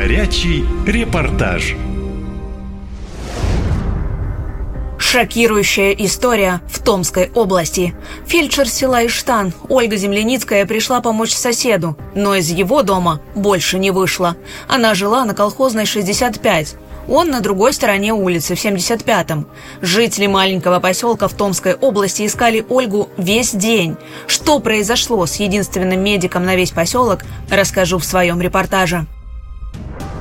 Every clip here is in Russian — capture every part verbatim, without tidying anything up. Горячий репортаж. Шокирующая история в Томской области. Фельдшер села Иштан Ольга Земляницкая пришла помочь соседу, но из его дома больше не вышла. Она жила на Колхозной шестьдесят пять. Он на другой стороне улицы, в семьдесят пятом. Жители маленького поселка в Томской области искали Ольгу весь день. Что произошло с единственным медиком на весь поселок, расскажу в своем репортаже.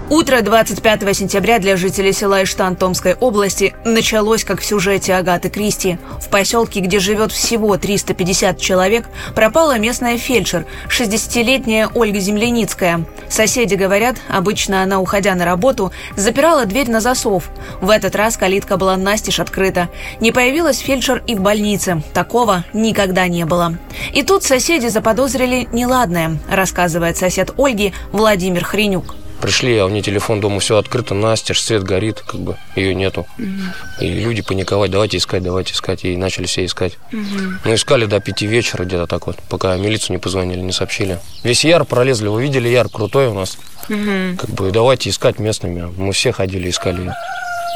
Утро двадцать пятого сентября для жителей села Иштан Томской области началось, как в сюжете Агаты Кристи. В поселке, где живет всего триста пятьдесят человек, пропала местная фельдшер, шестидесятилетняя Ольга Земляницкая. Соседи говорят, обычно она, уходя на работу, запирала дверь на засов. В этот раз калитка была настежь открыта. Не появилась фельдшер и в больнице. Такого никогда не было. И тут соседи заподозрили неладное, рассказывает сосед Ольги Владимир Хренюк. Пришли, а у нее телефон дома, все открыто, настежь, свет горит, как бы ее нету. Mm-hmm. И люди паниковать, давайте искать, давайте искать. И начали все искать. Mm-hmm. Ну, искали до пяти вечера где-то так вот, пока милицию не позвонили, не сообщили. Весь яр пролезли, увидели яр крутой у нас. Mm-hmm. Как бы давайте искать местными. Мы все ходили, искали ее.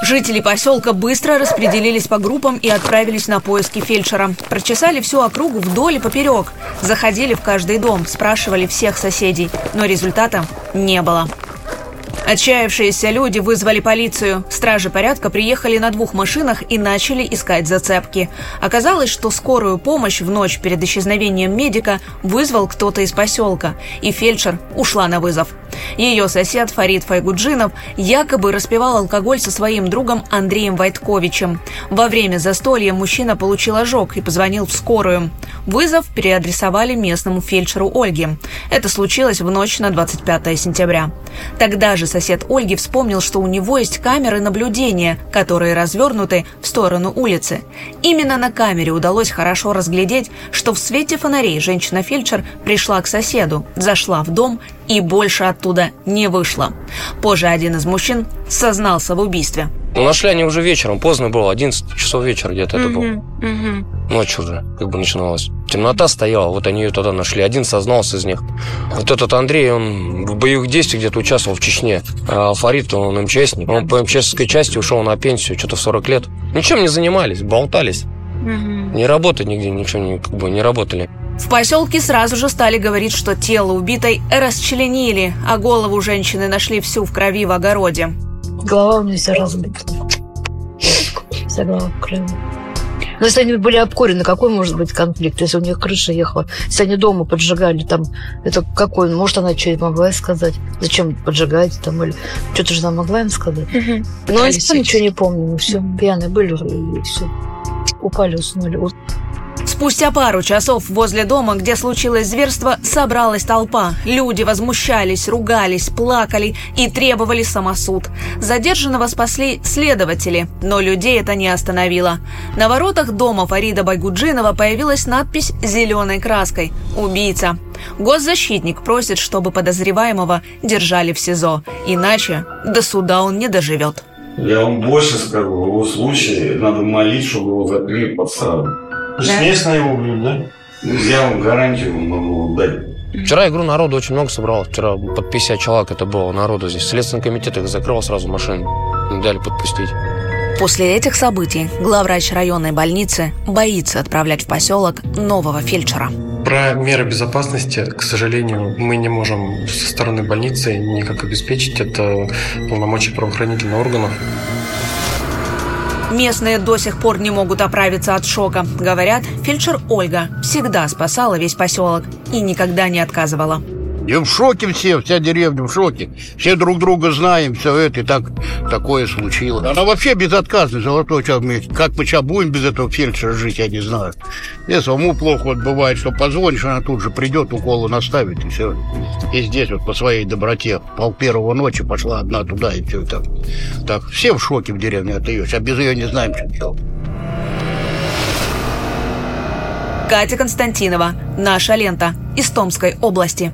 Жители поселка быстро распределились по группам и отправились на поиски фельдшера. Прочесали всю округу вдоль и поперек. Заходили в каждый дом, спрашивали всех соседей, но результата не было. Отчаявшиеся люди вызвали полицию. Стражи порядка приехали на двух машинах и начали искать зацепки. Оказалось, что скорую помощь в ночь перед исчезновением медика вызвал кто-то из поселка, и фельдшер ушла на вызов. Ее сосед Фарид Байгуджинов якобы распивал алкоголь со своим другом Андреем Войтковичем. Во время застолья мужчина получил ожог и позвонил в скорую. Вызов переадресовали местному фельдшеру Ольги. Это случилось в ночь на двадцать пятое сентября. Тогда же сосед Ольги вспомнил, что у него есть камеры наблюдения, которые развернуты в сторону улицы. Именно на камере удалось хорошо разглядеть, что в свете фонарей женщина-фельдшер пришла к соседу, зашла в дом и больше оттуда не вышла. Позже один из мужчин сознался в убийстве. Ну, нашли они уже вечером, поздно было, одиннадцать часов вечера где-то это было. Ночью уже как бы начиналось. Темнота стояла, вот они ее тогда нашли. Один сознался из них. Вот этот Андрей, он в боевых действиях где-то участвовал в Чечне. А Фарид, он МЧСник. Он по МЧСской части ушел на пенсию, что-то в сорок лет. Ничем не занимались, болтались. Не работать нигде, ничего не, как бы, не работали. В поселке сразу же стали говорить, что тело убитой расчленили, а голову женщины нашли всю в крови в огороде. Голова у меня вся разбита. Вся голова в крови. Но если они были обкурены, какой может быть конфликт, если у них крыша ехала? Если они дома поджигали, там, это какой? Может, она что-нибудь могла сказать? Зачем поджигать там? Или что-то же она могла им сказать? Угу. Но они сами ничего не помнили. Все, угу. Пьяные были, и все. Упали, уснули. Спустя пару часов возле дома, где случилось зверство, собралась толпа. Люди возмущались, ругались, плакали и требовали самосуд. Задержанного спасли следователи, но людей это не остановило. На воротах дома Фарида Байгуджинова появилась надпись зеленой краской «Убийца». Госзащитник просит, чтобы подозреваемого держали в СИЗО, иначе до суда он не доживет. Я вам больше скажу, в его случае надо молить, чтобы его закрыли под сарай. То есть да. Местные его убьют, да? Я вам гарантию могу дать. Вчера, я говорю, народу очень много собралось. Вчера под пятьдесят человек это было народу здесь. Следственный комитет их закрыл сразу машину. Не дали подпустить. После этих событий главврач районной больницы боится отправлять в поселок нового фельдшера. Про меры безопасности, к сожалению, мы не можем со стороны больницы никак обеспечить. Это полномочия правоохранительных органов. Местные до сих пор не могут оправиться от шока. Говорят, фельдшер Ольга всегда спасала весь поселок и никогда не отказывала. И в шоке все, вся деревня в шоке. Все друг друга знаем, все это, и так такое случилось. Она вообще безотказная, золотой человек. Как мы сейчас будем без этого фельдшера жить, я не знаю. Мне самому плохо вот бывает, что позвонишь, она тут же придет, уколы наставит, и все. И здесь вот по своей доброте пол первого ночи пошла одна туда, и все это. Так, все в шоке в деревне от ее. Сейчас без ее не знаем, что делать. Катя Константинова, «Наша лента», из Томской области.